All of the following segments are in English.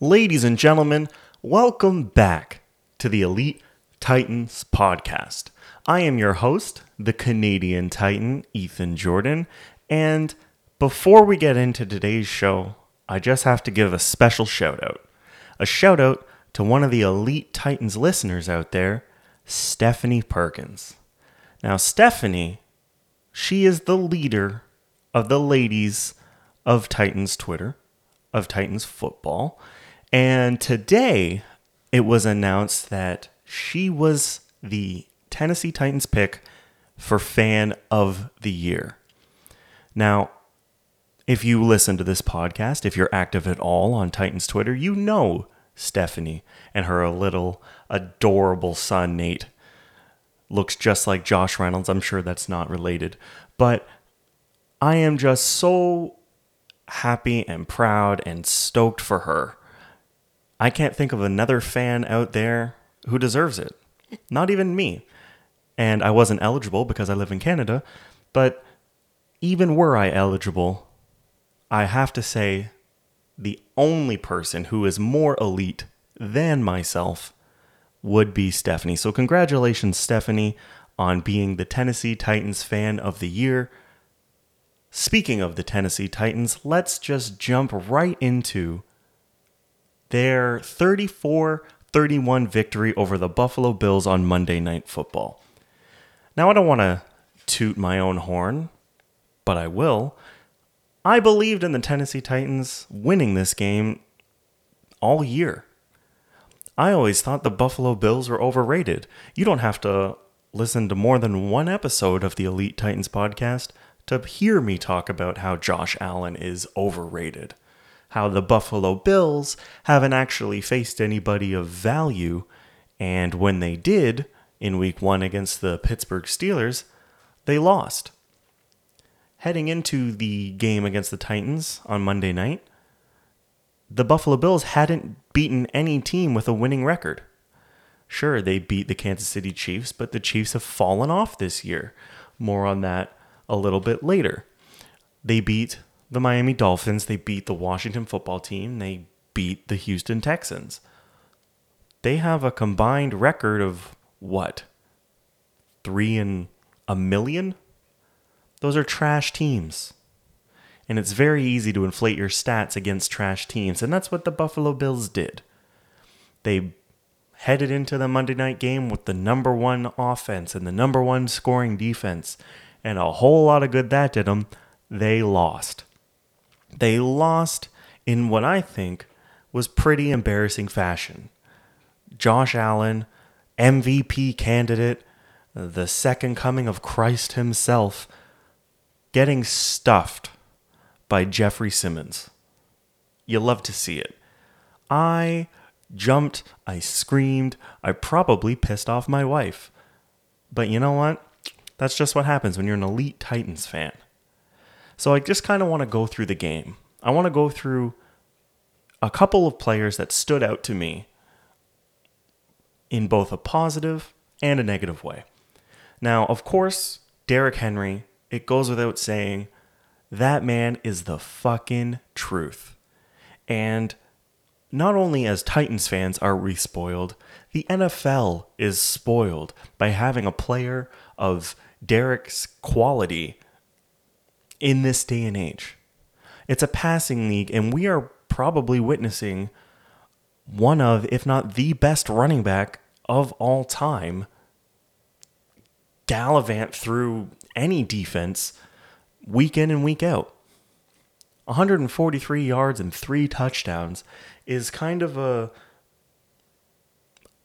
Ladies and gentlemen, welcome back to the Elite Titans podcast. I am your host, the Canadian Titan, Ethan Jordan, and before we get into today's show, I just have to give a special shout-out. A shout-out to one of the Elite Titans listeners out there, Stephanie Perkins. Now, Stephanie, she is the leader of the ladies of Titans Twitter, of Titans football, and today, it was announced that she was the Tennessee Titans pick for Fan of the Year. Now, if you listen to this podcast, if you're active at all on Titans Twitter, you know Stephanie and her little adorable son, Nate. Looks just like Josh Reynolds. I'm sure that's not related. But I am just so happy and proud and stoked for her. I can't think of another fan out there who deserves it. Not even me. And I wasn't eligible because I live in Canada, but even were I eligible, I have to say the only person who is more elite than myself would be Stephanie. So congratulations, Stephanie, on being the Tennessee Titans Fan of the Year. Speaking of the Tennessee Titans, let's just jump right into their 34-31 victory over the Buffalo Bills on Monday Night Football. Now, I don't want to toot my own horn, but I will. I believed in the Tennessee Titans winning this game all year. I always thought the Buffalo Bills were overrated. You don't have to listen to more than one episode of the Elite Titans podcast to hear me talk about how Josh Allen is overrated. How the Buffalo Bills haven't actually faced anybody of value, and when they did in Week 1 against the Pittsburgh Steelers, they lost. Heading into the game against the Titans on Monday night, the Buffalo Bills hadn't beaten any team with a winning record. Sure, they beat the Kansas City Chiefs, but the Chiefs have fallen off this year. More on that a little bit later. They beat the Miami Dolphins, they beat the Washington football team, they beat the Houston Texans. They have a combined record of what? 3 and 1,000,000? Those are trash teams. And it's very easy to inflate your stats against trash teams, and that's what the Buffalo Bills did. They headed into the Monday night game with the number one offense and the number one scoring defense, and a whole lot of good that did them. They lost. They lost in what I think was pretty embarrassing fashion. Josh Allen, MVP candidate, the second coming of Christ himself, getting stuffed by Jeffrey Simmons. You love to see it. I jumped, I screamed, I probably pissed off my wife. But you know what? That's just what happens when you're an elite Titans fan. So I just kind of want to go through the game. I want to go through a couple of players that stood out to me in both a positive and a negative way. Now, of course, Derrick Henry, it goes without saying, that man is the fucking truth. And not only as Titans fans are we spoiled, the NFL is spoiled by having a player of Derrick's quality in this day and age. It's a passing league, and we are probably witnessing one of, if not the best running back of all time, gallivant through any defense week in and week out. 143 yards and 3 touchdowns is kind of a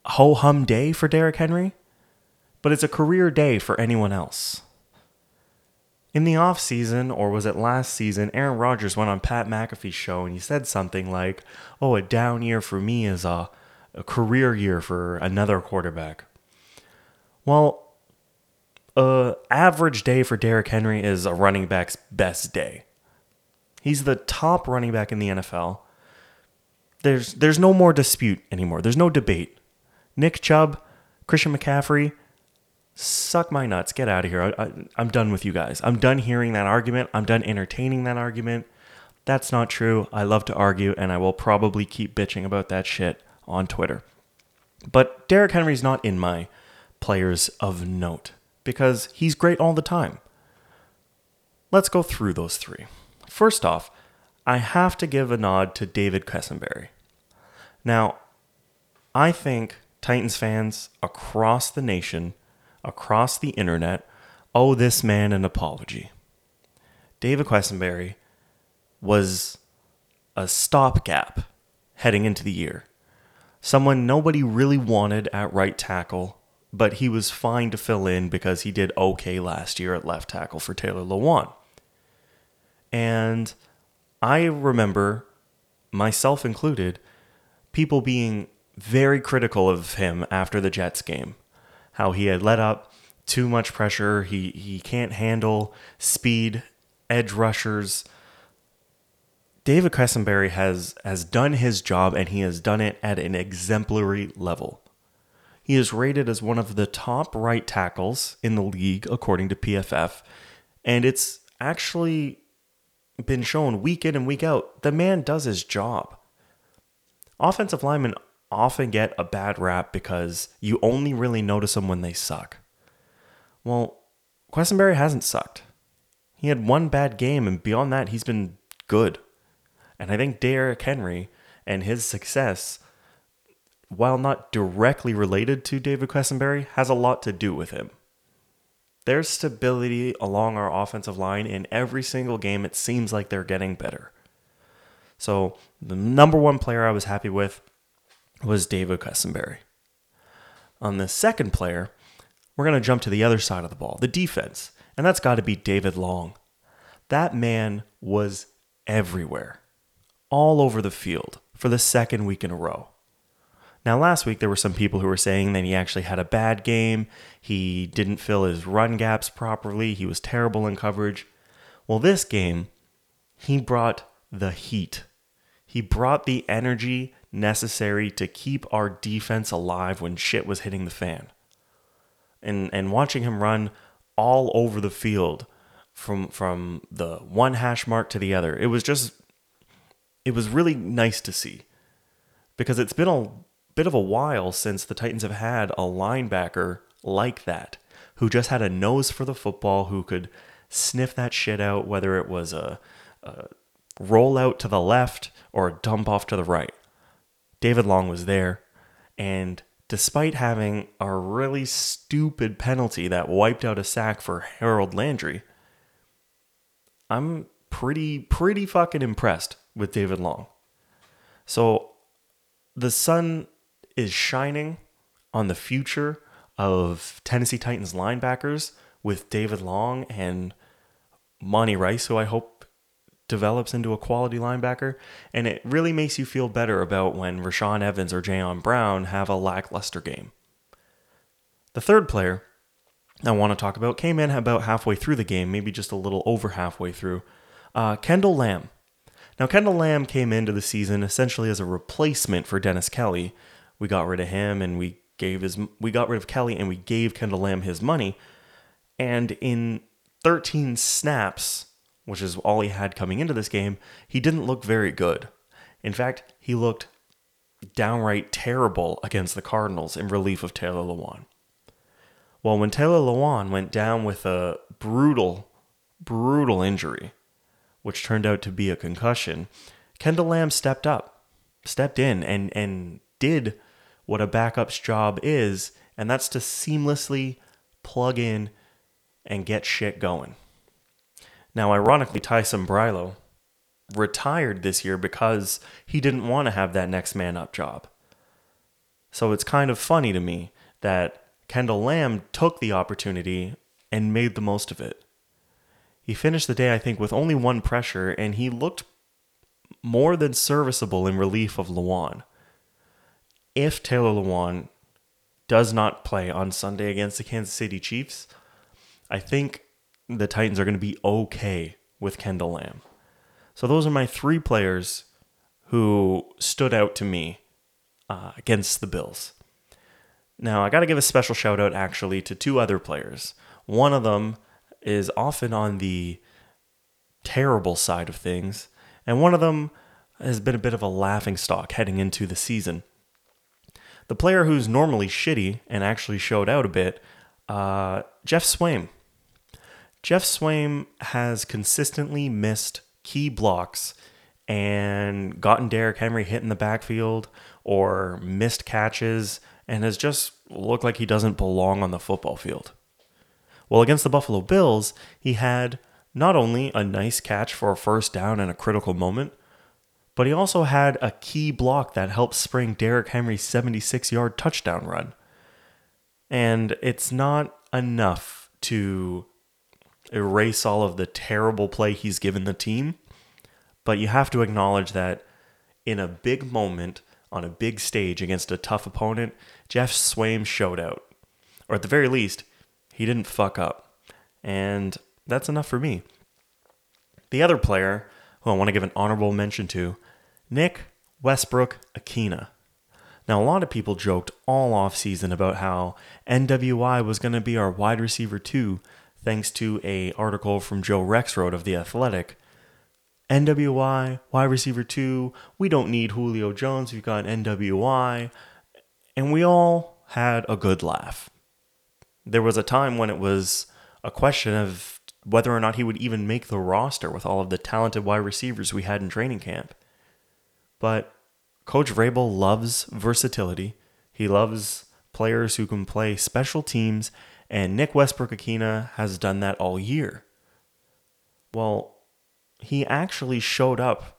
ho-hum day for Derrick Henry, but it's a career day for anyone else. In the offseason, or was it last season, Aaron Rodgers went on Pat McAfee's show and he said something like, a down year for me is a career year for another quarterback. Well, an average day for Derrick Henry is a running back's best day. He's the top running back in the NFL. There's no more dispute anymore. There's no debate. Nick Chubb, Christian McCaffrey, suck my nuts. Get out of here. I'm done with you guys. I'm done hearing that argument. I'm done entertaining that argument. That's not true. I love to argue, and I will probably keep bitching about that shit on Twitter. But Derrick Henry's not in my players of note because he's great all the time. Let's go through those three. First off, I have to give a nod to David Quessenberry. Now, I think Titans fans across the nation, across the internet, owe this man an apology. David Quessenberry was a stopgap heading into the year. Someone nobody really wanted at right tackle, but he was fine to fill in because he did okay last year at left tackle for Taylor Lewan. And I remember, myself included, people being very critical of him after the Jets game. How he had let up too much pressure, he can't handle speed, edge rushers. David Quessenberry has done his job, and he has done it at an exemplary level. He is rated as one of the top right tackles in the league, according to PFF, and it's actually been shown week in and week out. The man does his job. Offensive linemen often get a bad rap because you only really notice them when they suck. Well, Quessenberry hasn't sucked. He had one bad game, and beyond that, he's been good. And I think Derrick Henry and his success, while not directly related to David Quessenberry, has a lot to do with him. There's stability along our offensive line. In every single game, it seems like they're getting better. So the number one player I was happy with was David Quessenberry. On the second player, we're going to jump to the other side of the ball, the defense. And that's got to be David Long. That man was everywhere, all over the field for the second week in a row. Now, last week, there were some people who were saying that he actually had a bad game. He didn't fill his run gaps properly. He was terrible in coverage. Well, this game, he brought the heat. He brought the energy necessary to keep our defense alive when shit was hitting the fan. And watching him run all over the field from the one hash mark to the other, it was really nice to see, because it's been a bit of a while since the Titans have had a linebacker like that, who just had a nose for the football, who could sniff that shit out, whether it was a rollout to the left or a dump off to the right. David Long was there, and despite having a really stupid penalty that wiped out a sack for Harold Landry, I'm pretty fucking impressed with David Long. So the sun is shining on the future of Tennessee Titans linebackers with David Long and Monty Rice, who I hope develops into a quality linebacker. And it really makes you feel better about when Rashawn Evans or Breon Borders have a lackluster game. The third player I want to talk about came in about halfway through the game, maybe just a little over halfway through. Kendall Lamb. Now, Kendall Lamb came into the season essentially as a replacement for Dennis Kelly. We got rid of him, and we got rid of Kelly, and we gave Kendall Lamb his money. And in 13 snaps, which is all he had coming into this game, he didn't look very good. In fact, he looked downright terrible against the Cardinals in relief of Taylor Lewan. Well, when Taylor Lewan went down with a brutal injury, which turned out to be a concussion, Kendall Lamb stepped in, and did what a backup's job is, and that's to seamlessly plug in and get shit going. Now, ironically, Tyson Brillo retired this year because he didn't want to have that next man up job. So it's kind of funny to me that Kendall Lamb took the opportunity and made the most of it. He finished the day, I think, with only one pressure, and he looked more than serviceable in relief of Lewan. If Taylor Lewan does not play on Sunday against the Kansas City Chiefs, I think the Titans are going to be okay with Kendall Lamb. So those are my three players who stood out to me against the Bills. Now, I got to give a special shout out, actually, to two other players. One of them is often on the terrible side of things, and one of them has been a bit of a laughingstock heading into the season. The player who's normally shitty and actually showed out a bit, Jeff Swaim. Jeff Swaim has consistently missed key blocks and gotten Derrick Henry hit in the backfield or missed catches and has just looked like he doesn't belong on the football field. Well, against the Buffalo Bills, he had not only a nice catch for a first down in a critical moment, but he also had a key block that helped spring Derrick Henry's 76-yard touchdown run. And it's not enough to erase all of the terrible play he's given the team, but you have to acknowledge that in a big moment, on a big stage against a tough opponent, Jeff Swaim showed out. Or at the very least, he didn't fuck up. And that's enough for me. The other player who I want to give an honorable mention to, Nick Westbrook-Ikhine. Now, a lot of people joked all offseason about how NWI was going to be our wide receiver too, thanks to an article from Joe Rexroad of The Athletic. NWI, wide receiver 2, we don't need Julio Jones, we've got NWI. And we all had a good laugh. There was a time when it was a question of whether or not he would even make the roster with all of the talented wide receivers we had in training camp. But Coach Vrabel loves versatility. He loves players who can play special teams, and Nick Westbrook-Ikhine has done that all year. Well, he actually showed up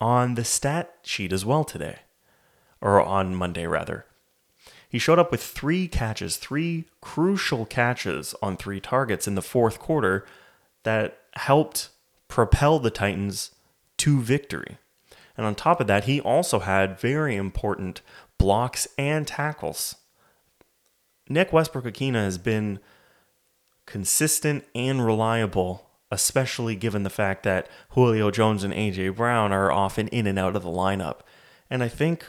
on the stat sheet as well today, or on Monday rather. He showed up with three crucial catches on three targets in the fourth quarter that helped propel the Titans to victory. And on top of that, he also had very important blocks and tackles. Nick Westbrook-Ikhine has been consistent and reliable, especially given the fact that Julio Jones and A.J. Brown are often in and out of the lineup. And I think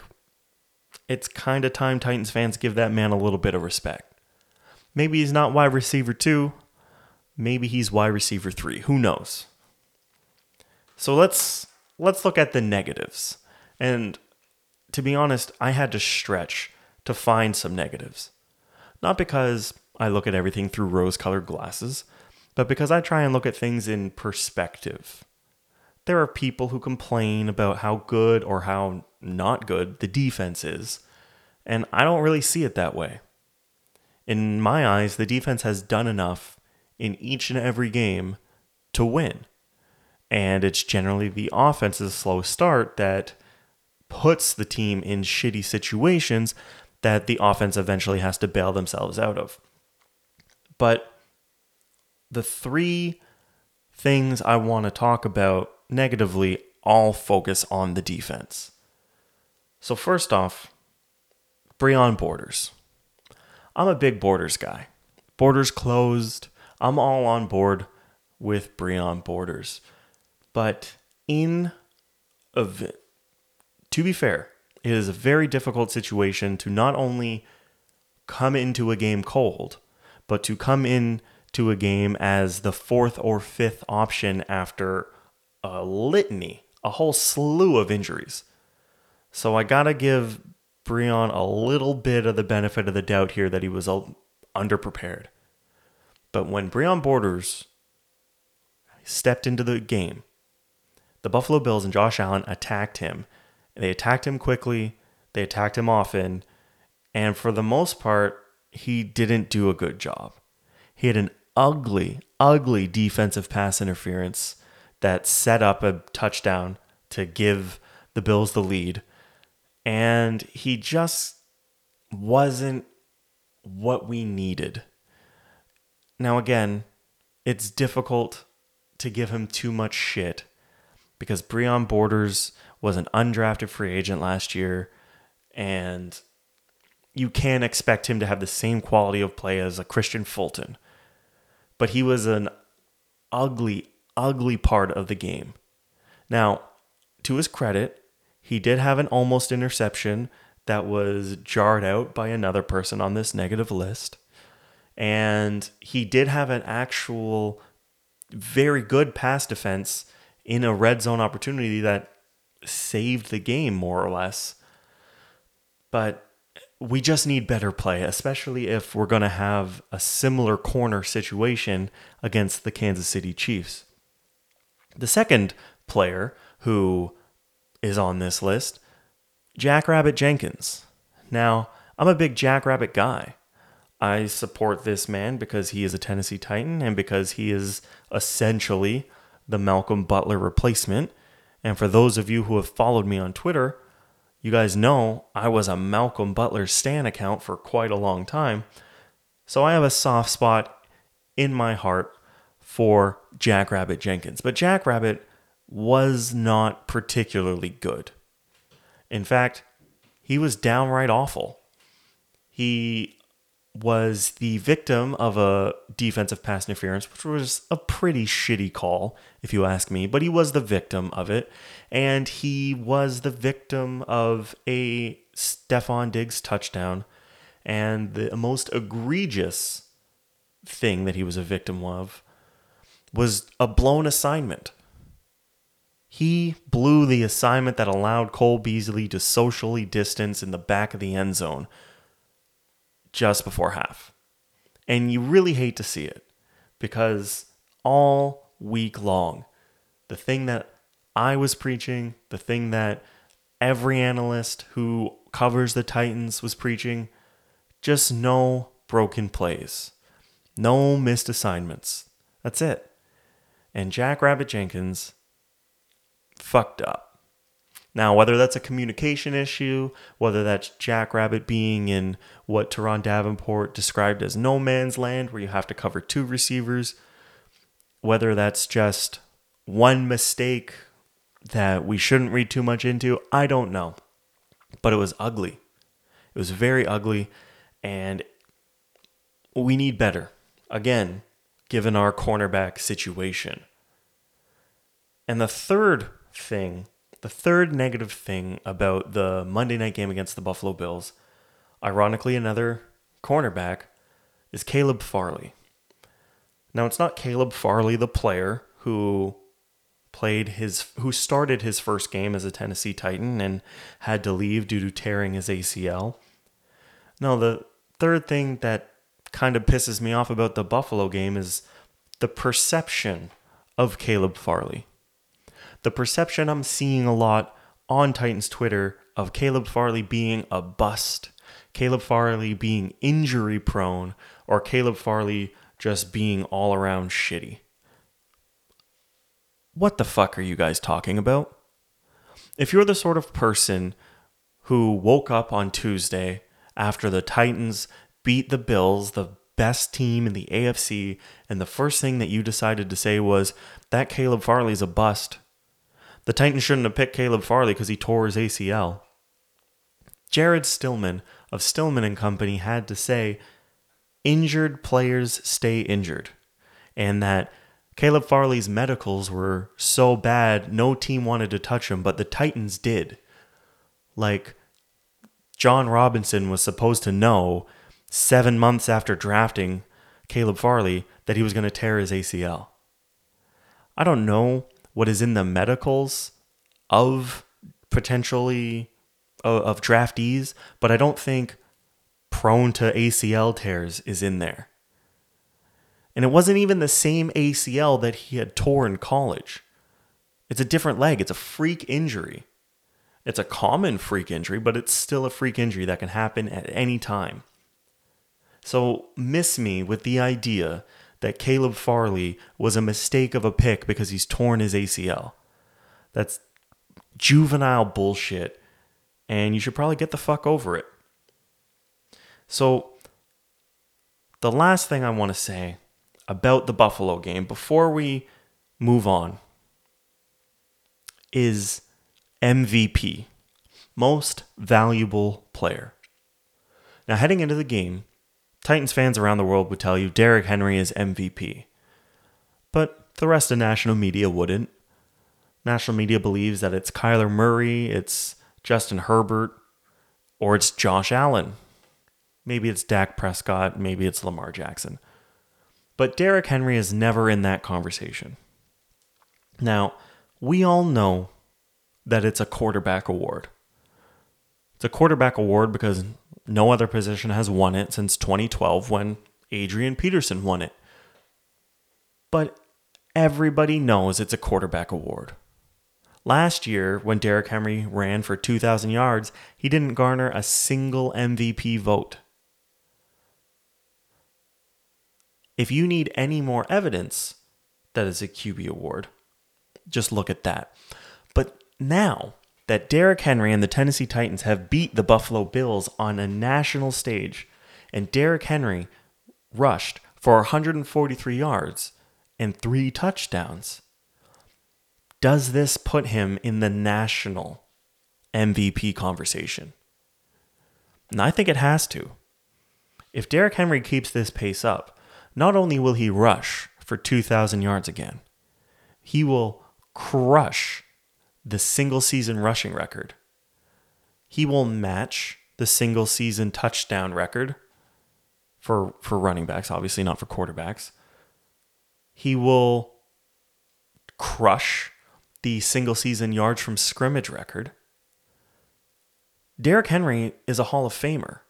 it's kind of time Titans fans give that man a little bit of respect. Maybe he's not wide receiver 2. Maybe he's wide receiver 3. Who knows? So let's look at the negatives. And to be honest, I had to stretch to find some negatives. Not because I look at everything through rose-colored glasses, but because I try and look at things in perspective. There are people who complain about how good or how not good the defense is, and I don't really see it that way. In my eyes, the defense has done enough in each and every game to win, and it's generally the offense's slow start that puts the team in shitty situations that the offense eventually has to bail themselves out of. But the three things I want to talk about negatively all focus on the defense. So first off, Breon Borders. I'm a big Borders guy. Borders closed. I'm all on board with Breon Borders. But to be fair, it is a very difficult situation to not only come into a game cold, but to come in to a game as the fourth or fifth option after a litany, a whole slew of injuries. So I gotta give Breon a little bit of the benefit of the doubt here that he was underprepared. But when Breon Borders stepped into the game, the Buffalo Bills and Josh Allen attacked him. They attacked him quickly, they attacked him often, and for the most part, he didn't do a good job. He had an ugly defensive pass interference that set up a touchdown to give the Bills the lead. And he just wasn't what we needed. Now, again, it's difficult to give him too much shit because Breon Borders was an undrafted free agent last year, and you can't expect him to have the same quality of play as a Christian Fulton. But he was an ugly part of the game. Now, to his credit, he did have an almost interception that was jarred out by another person on this negative list. And he did have an actual very good pass defense in a red zone opportunity that saved the game more or less. But we just need better play, especially if we're going to have a similar corner situation against the Kansas City Chiefs. The second player who is on this list, Jackrabbit Jenkins. Now, I'm a big Jackrabbit guy. I support this man because he is a Tennessee Titan and because he is essentially the Malcolm Butler replacement. And for those of you who have followed me on Twitter, you guys know I was a Malcolm Butler stan account for quite a long time. So I have a soft spot in my heart for Jackrabbit Jenkins. But Jackrabbit was not particularly good. In fact, he was downright awful. He was the victim of a defensive pass interference, which was a pretty shitty call, if you ask me, but he was the victim of it. And he was the victim of a Stephon Diggs touchdown. And the most egregious thing that he was a victim of was a blown assignment. He blew the assignment that allowed Cole Beasley to socially distance in the back of the end zone just before half. And you really hate to see it, because all week long, the thing that I was preaching, the thing that every analyst who covers the Titans was preaching, just no broken plays, no missed assignments. That's it. And Jackrabbit Jenkins fucked up. Now, whether that's a communication issue, whether that's Jackrabbit being in what Teron Davenport described as no man's land, where you have to cover two receivers, whether that's just one mistake that we shouldn't read too much into, I don't know. But it was ugly. It was very ugly, and we need better. Again, given our cornerback situation. And the third negative thing about the Monday night game against the Buffalo Bills, ironically another cornerback, is Caleb Farley. Now, it's not Caleb Farley, the player who started his first game as a Tennessee Titan and had to leave due to tearing his ACL. No, the third thing that kind of pisses me off about the Buffalo game is the perception of Caleb Farley. The perception I'm seeing a lot on Titans Twitter of Caleb Farley being a bust, Caleb Farley being injury prone, or Caleb Farley just being all around shitty. What the fuck are you guys talking about? If you're the sort of person who woke up on Tuesday after the Titans beat the Bills, the best team in the AFC, and the first thing that you decided to say was that Caleb Farley's a bust, the Titans shouldn't have picked Caleb Farley because he tore his ACL, Jared Stillman of Stillman & Company had to say injured players stay injured, and that Caleb Farley's medicals were so bad no team wanted to touch him, but the Titans did. Like, John Robinson was supposed to know 7 months after drafting Caleb Farley that he was going to tear his ACL. I don't know what is in the medicals of potentially of draftees, but I don't think prone to ACL tears is in there. And it wasn't even the same ACL that he had tore in college. It's a different leg. It's a freak injury. It's a common freak injury, but it's still a freak injury that can happen at any time. So miss me with the idea that Caleb Farley was a mistake of a pick because he's torn his ACL. That's juvenile bullshit, and you should probably get the fuck over it. So the last thing I want to say about the Buffalo game before we move on is MVP, most valuable player. Now, heading into the game, Titans fans around the world would tell you Derrick Henry is MVP. But the rest of national media wouldn't. National media believes that it's Kyler Murray, it's Justin Herbert, or it's Josh Allen. Maybe it's Dak Prescott, maybe it's Lamar Jackson. But Derrick Henry is never in that conversation. Now, we all know that it's a quarterback award. It's a quarterback award because no other position has won it since 2012 when Adrian Peterson won it. But everybody knows it's a quarterback award. Last year, when Derrick Henry ran for 2,000 yards, he didn't garner a single MVP vote. If you need any more evidence that it's a QB award, just look at that. But now that Derrick Henry and the Tennessee Titans have beat the Buffalo Bills on a national stage, and Derrick Henry rushed for 143 yards and 3 touchdowns, does this put him in the national MVP conversation? And I think it has to. If Derrick Henry keeps this pace up, not only will he rush for 2,000 yards again, he will crush the single-season rushing record. He will match the single-season touchdown record for running backs, obviously not for quarterbacks. He will crush the single-season yards from scrimmage record. Derrick Henry is a Hall of Famer.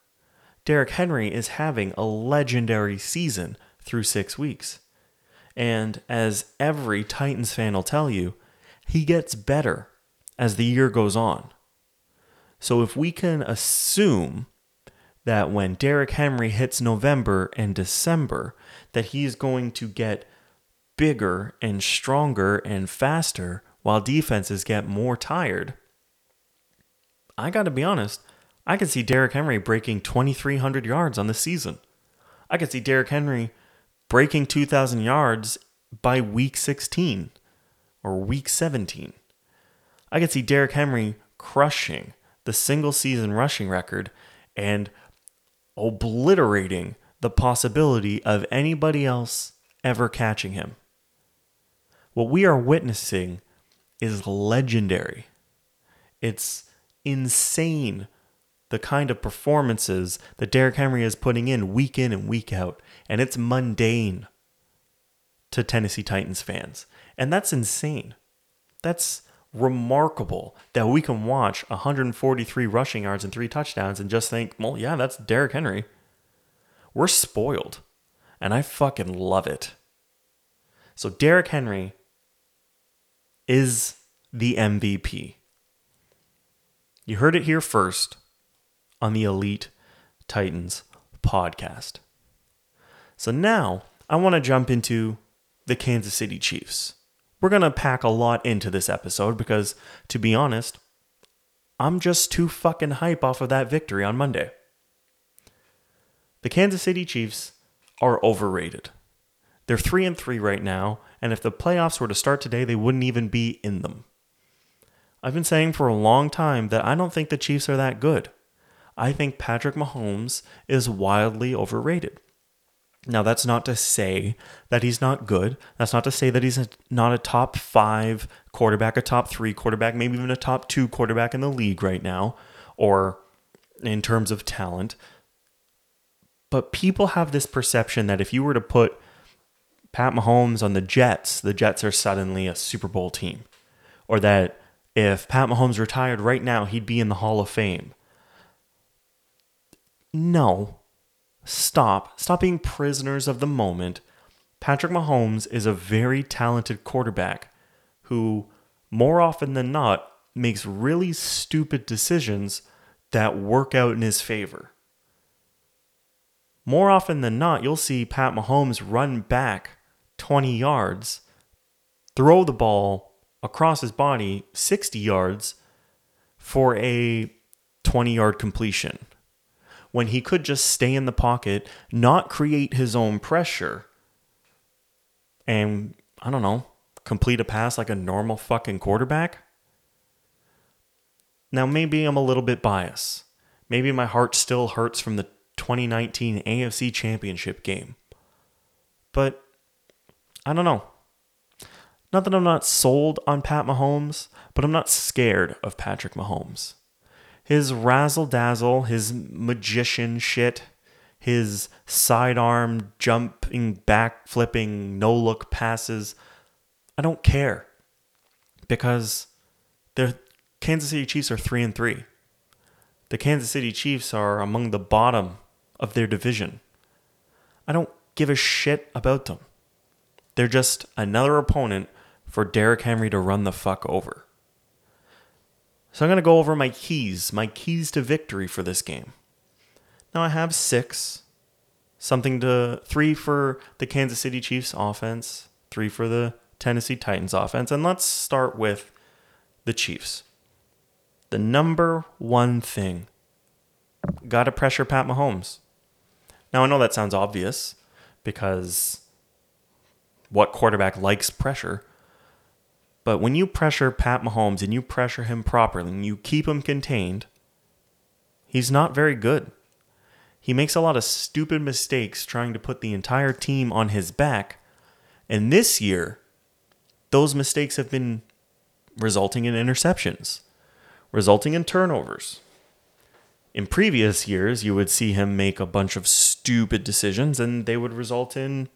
Derrick Henry is having a legendary season through 6 weeks. And as every Titans fan will tell you, he gets better as the year goes on. So if we can assume that when Derrick Henry hits November and December, that he's going to get bigger and stronger and faster while defenses get more tired, I got to be honest, I could see Derrick Henry breaking 2,300 yards on the season. I could see Derrick Henry breaking 2,000 yards by week 16 or week 17. I could see Derrick Henry crushing the single-season rushing record and obliterating the possibility of anybody else ever catching him. What we are witnessing is legendary. It's insane, the kind of performances that Derrick Henry is putting in and week out. And it's mundane to Tennessee Titans fans. And that's insane. That's remarkable that we can watch 143 rushing yards and 3 touchdowns and just think, well, yeah, that's Derrick Henry. We're spoiled. And I fucking love it. So Derrick Henry is the MVP. You heard it here first on the Elite Titans podcast. So now I want to jump into the Kansas City Chiefs. We're going to pack a lot into this episode because, to be honest, I'm just too fucking hype off of that victory on Monday. The Kansas City Chiefs are overrated. They're 3-3 right now, and if the playoffs were to start today, they wouldn't even be in them. I've been saying for a long time that I don't think the Chiefs are that good. I think Patrick Mahomes is wildly overrated. Now, that's not to say that he's not good. That's not to say that he's not a top 5 quarterback, a top 3 quarterback, maybe even a top 2 quarterback in the league right now, or in terms of talent. But people have this perception that if you were to put Pat Mahomes on the Jets are suddenly a Super Bowl team. Or that if Pat Mahomes retired right now, he'd be in the Hall of Fame. No, stop. Stop being prisoners of the moment. Patrick Mahomes is a very talented quarterback who, more often than not, makes really stupid decisions that work out in his favor. More often than not, you'll see Pat Mahomes run back 20 yards, throw the ball across his body 60 yards for a 20-yard completion, when he could just stay in the pocket, not create his own pressure, and, I don't know, complete a pass like a normal fucking quarterback? Now, maybe I'm a little bit biased. Maybe my heart still hurts from the 2019 AFC Championship game. But, I don't know. Not that I'm not sold on Pat Mahomes, but I'm not scared of Patrick Mahomes. His razzle-dazzle, his magician shit, his sidearm jumping, back-flipping, no-look passes, I don't care. because the Kansas City Chiefs are 3-3. The Kansas City Chiefs are among the bottom of their division. I don't give a shit about them. They're just another opponent for Derrick Henry to run the fuck over. So I'm going to go over my keys to victory for this game. Now I have 6, three for the Kansas City Chiefs offense, 3 for the Tennessee Titans offense. And let's start with the Chiefs. The number one thing, gotta pressure Pat Mahomes. Now I know that sounds obvious because what quarterback likes pressure? But when you pressure Pat Mahomes and you pressure him properly and you keep him contained, he's not very good. He makes a lot of stupid mistakes trying to put the entire team on his back. And this year, those mistakes have been resulting in interceptions, resulting in turnovers. In previous years, you would see him make a bunch of stupid decisions and they would result in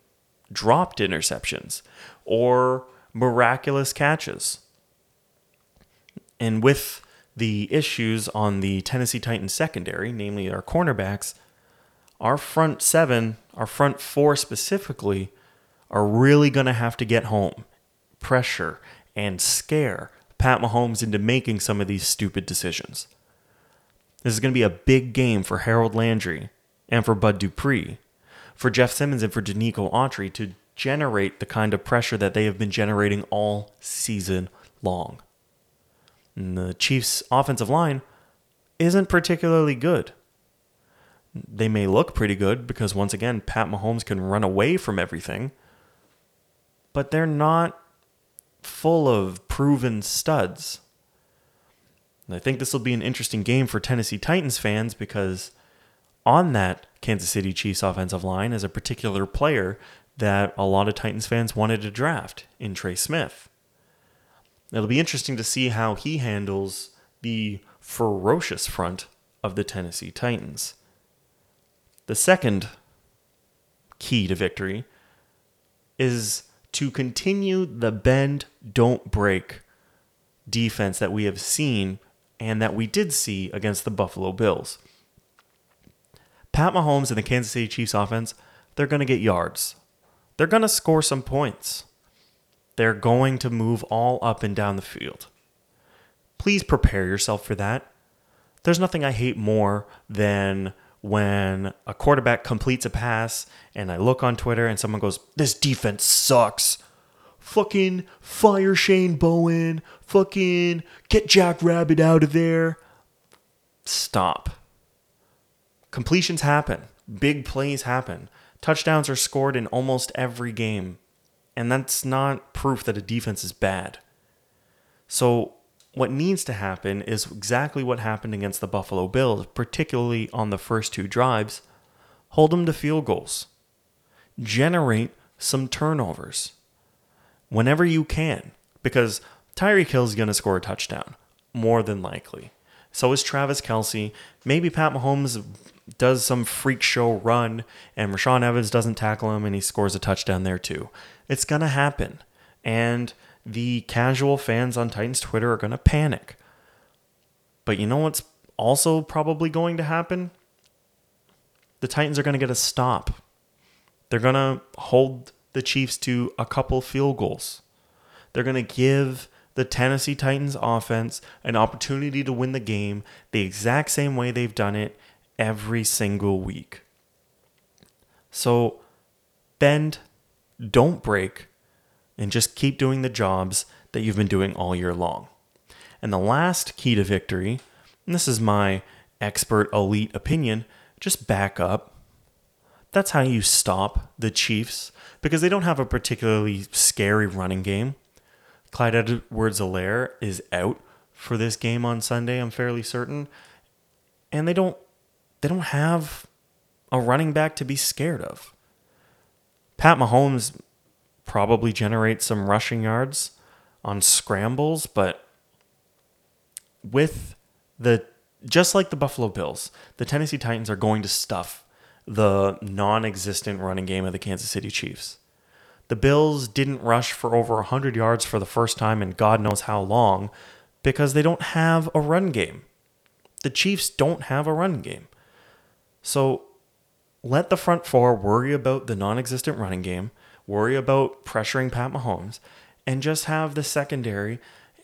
dropped interceptions or miraculous catches. And with the issues on the Tennessee Titans secondary, namely our cornerbacks, our front 7, our front 4 specifically, are really going to have to get home, pressure, and scare Pat Mahomes into making some of these stupid decisions. This is going to be a big game for Harold Landry and for Bud Dupree, for Jeff Simmons and for Danico Autry to generate the kind of pressure that they have been generating all season long. And the Chiefs' offensive line isn't particularly good. They may look pretty good because, once again, Pat Mahomes can run away from everything, but they're not full of proven studs. And I think this will be an interesting game for Tennessee Titans fans because on that Kansas City Chiefs offensive line is a particular player that a lot of Titans fans wanted to draft in Trey Smith. It'll be interesting to see how he handles the ferocious front of the Tennessee Titans. The second key to victory is to continue the bend, don't break defense that we have seen and that we did see against the Buffalo Bills. Pat Mahomes and the Kansas City Chiefs offense, they're going to get yards. They're going to score some points. They're going to move all up and down the field. Please prepare yourself for that. There's nothing I hate more than when a quarterback completes a pass and I look on Twitter and someone goes, "This defense sucks. Fucking fire Shane Bowen. Fucking get Jackrabbit out of there." Stop. Completions happen. Big plays happen. Touchdowns are scored in almost every game. And that's not proof that a defense is bad. So what needs to happen is exactly what happened against the Buffalo Bills, particularly on the first 2 drives. Hold them to field goals. Generate some turnovers whenever you can, because Tyreek Hill is going to score a touchdown, more than likely. So is Travis Kelce. Maybe Pat Mahomes does some freak show run and Rashawn Evans doesn't tackle him and he scores a touchdown there too. It's going to happen. And the casual fans on Titans Twitter are going to panic. But you know what's also probably going to happen? The Titans are going to get a stop. They're going to hold the Chiefs to a couple field goals. They're going to give the Tennessee Titans offense an opportunity to win the game the exact same way they've done it every single week. So bend, don't break, and just keep doing the jobs that you've been doing all year long. And the last key to victory, and this is my expert elite opinion, just back up. That's how you stop the Chiefs, because they don't have a particularly scary running game. Clyde Edwards-Helaire is out for this game on Sunday, I'm fairly certain. And they don't have a running back to be scared of. Pat Mahomes probably generates some rushing yards on scrambles, but just like the Buffalo Bills, the Tennessee Titans are going to stuff the non-existent running game of the Kansas City Chiefs. The Bills didn't rush for over 100 yards for the first time in God knows how long because they don't have a run game. The Chiefs don't have a run game. So let the front four worry about the non-existent running game, worry about pressuring Pat Mahomes, and just have the secondary,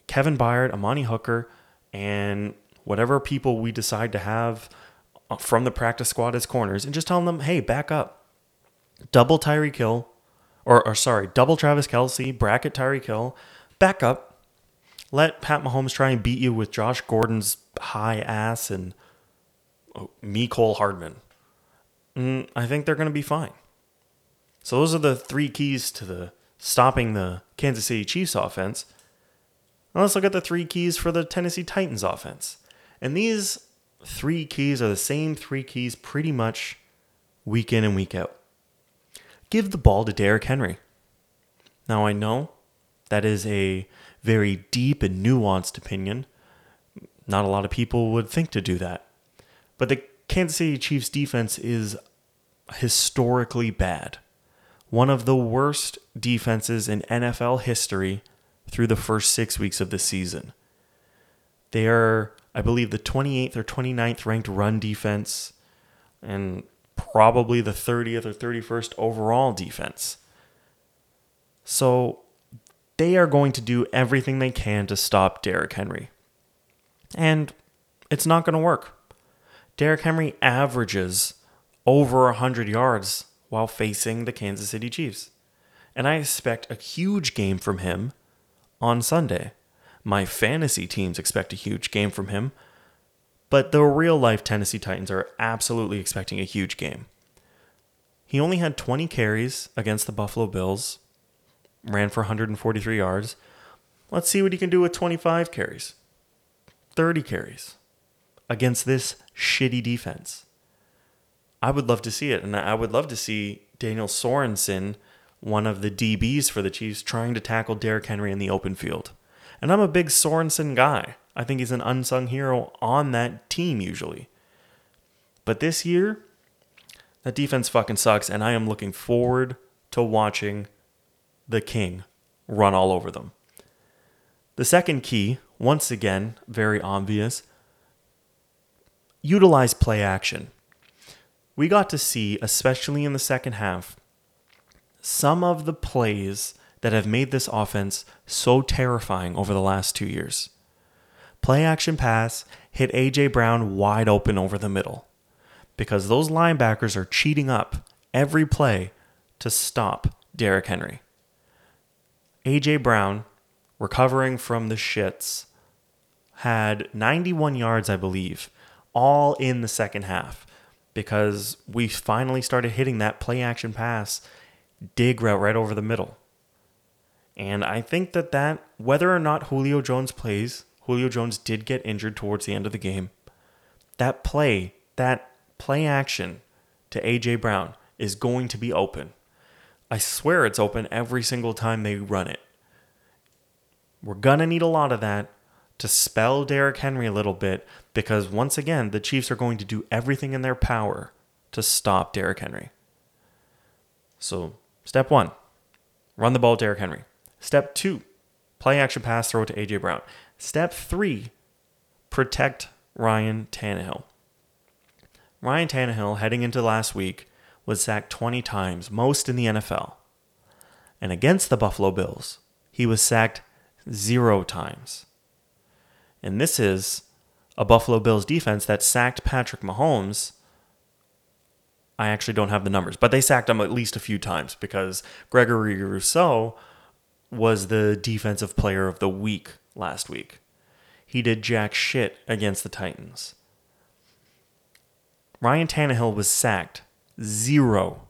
Kevin Byard, Amani Hooker, and whatever people we decide to have from the practice squad as corners, and just telling them, hey, back up. Double Tyreek Hill, double Travis Kelce, bracket Tyreek Hill, back up. Let Pat Mahomes try and beat you with Josh Gordon's high ass and Mecole Hardman. And I think they're going to be fine. So those are the three keys to stopping the Kansas City Chiefs offense. Now let's look at the three keys for the Tennessee Titans offense. And these three keys are the same three keys pretty much week in and week out. Give the ball to Derrick Henry. Now I know that is a very deep and nuanced opinion. Not a lot of people would think to do that. But the Kansas City Chiefs defense is historically bad. One of the worst defenses in NFL history through the first 6 weeks of the season. They are, I believe, the 28th or 29th ranked run defense and probably the 30th or 31st overall defense. So they are going to do everything they can to stop Derrick Henry. And it's not going to work. Derrick Henry averages over 100 yards while facing the Kansas City Chiefs. And I expect a huge game from him on Sunday. My fantasy teams expect a huge game from him, but the real-life Tennessee Titans are absolutely expecting a huge game. He only had 20 carries against the Buffalo Bills, ran for 143 yards. Let's see what he can do with 25 carries, 30 carries against this shitty defense. I would love to see it, and I would love to see Daniel Sorensen, one of the DBs for the Chiefs, trying to tackle Derrick Henry in the open field. And I'm a big Sorensen guy. I think he's an unsung hero on that team usually. But this year, that defense fucking sucks, and I am looking forward to watching the King run all over them. The second key, once again, very obvious, utilize play action. We got to see, especially in the second half, some of the plays that have made this offense so terrifying over the last 2 years. Play action pass hit A.J. Brown wide open over the middle because those linebackers are cheating up every play to stop Derrick Henry. A.J. Brown, recovering from the shits, had 91 yards, I believe, all in the second half because we finally started hitting that play action pass dig route right over the middle. And I think that whether or not Julio Jones plays, Julio Jones did get injured towards the end of the game. That play action to A.J. Brown is going to be open. I swear it's open every single time they run it. We're going to need a lot of that to spell Derrick Henry a little bit because, once again, the Chiefs are going to do everything in their power to stop Derrick Henry. So, step one, run the ball, Derrick Henry. Step two, play action pass, throw it to A.J. Brown. Step three, protect Ryan Tannehill. Ryan Tannehill, heading into last week, was sacked 20 times, most in the NFL. And against the Buffalo Bills, he was sacked 0 times. And this is a Buffalo Bills defense that sacked Patrick Mahomes. I actually don't have the numbers, but they sacked him at least a few times because Gregory Rousseau was the defensive player of the week last week. He did jack shit against the Titans. Ryan Tannehill was sacked 0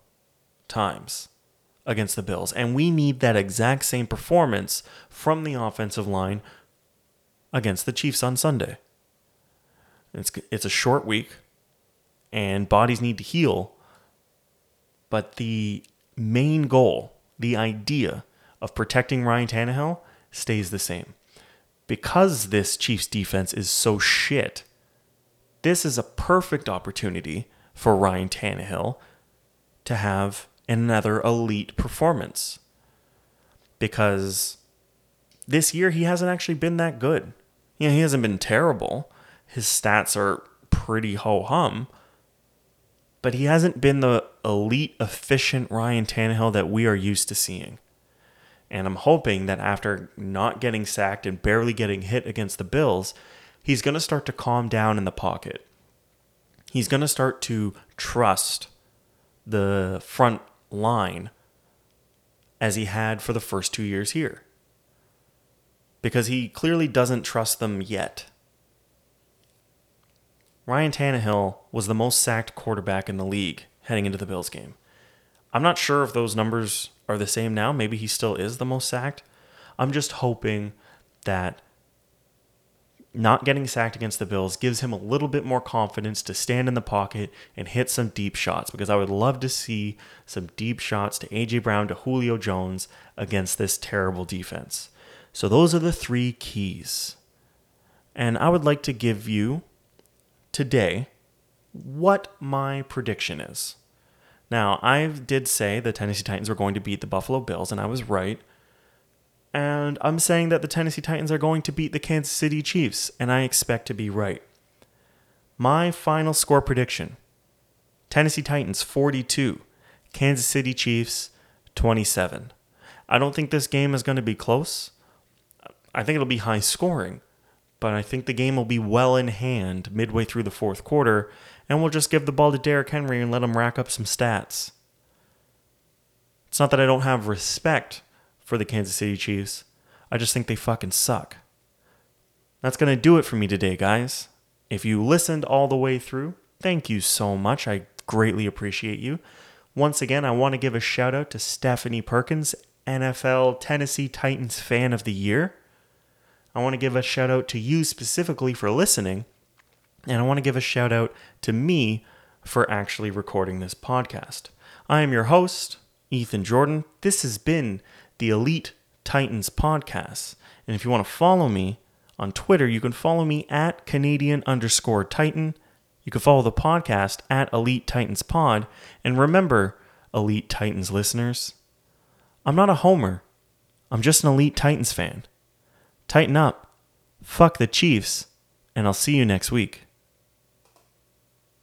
times against the Bills, and we need that exact same performance from the offensive line against the Chiefs on Sunday. It's a short week, and bodies need to heal, but the main goal, the idea of protecting Ryan Tannehill stays the same. Because this Chiefs defense is so shit, this is a perfect opportunity for Ryan Tannehill to have another elite performance. because this year he hasn't actually been that good. You know, he hasn't been terrible. His stats are pretty ho-hum. But he hasn't been the elite, efficient Ryan Tannehill that we are used to seeing. And I'm hoping that after not getting sacked and barely getting hit against the Bills, he's going to start to calm down in the pocket. He's going to start to trust the front line as he had for the first 2 years here. Because he clearly doesn't trust them yet. Ryan Tannehill was the most sacked quarterback in the league heading into the Bills game. I'm not sure if those numbers are the same now. Maybe he still is the most sacked. I'm just hoping that not getting sacked against the Bills gives him a little bit more confidence to stand in the pocket and hit some deep shots, because I would love to see some deep shots to A.J. Brown, to Julio Jones against this terrible defense. So those are the three keys. And I would like to give you today what my prediction is. Now, I did say the Tennessee Titans were going to beat the Buffalo Bills, and I was right. And I'm saying that the Tennessee Titans are going to beat the Kansas City Chiefs, and I expect to be right. My final score prediction: Tennessee Titans 42, Kansas City Chiefs 27. I don't think this game is going to be close. I think it'll be high scoring, but I think the game will be well in hand midway through the fourth quarter, and we'll just give the ball to Derrick Henry and let him rack up some stats. It's not that I don't have respect for the Kansas City Chiefs. I just think they fucking suck. That's going to do it for me today, guys. If you listened all the way through, thank you so much. I greatly appreciate you. Once again, I want to give a shout out to Stephanie Perkins, NFL Tennessee Titans Fan of the Year. I want to give a shout out to you specifically for listening. And I want to give a shout out to me for actually recording this podcast. I am your host, Ethan Jordan. This has been the Elite Titans Podcast. And if you want to follow me on Twitter, you can follow me at Canadian_Titan. You can follow the podcast at Elite Titans Pod. And remember, Elite Titans listeners, I'm not a homer. I'm just an Elite Titans fan. Tighten up. Fuck the Chiefs. And I'll see you next week.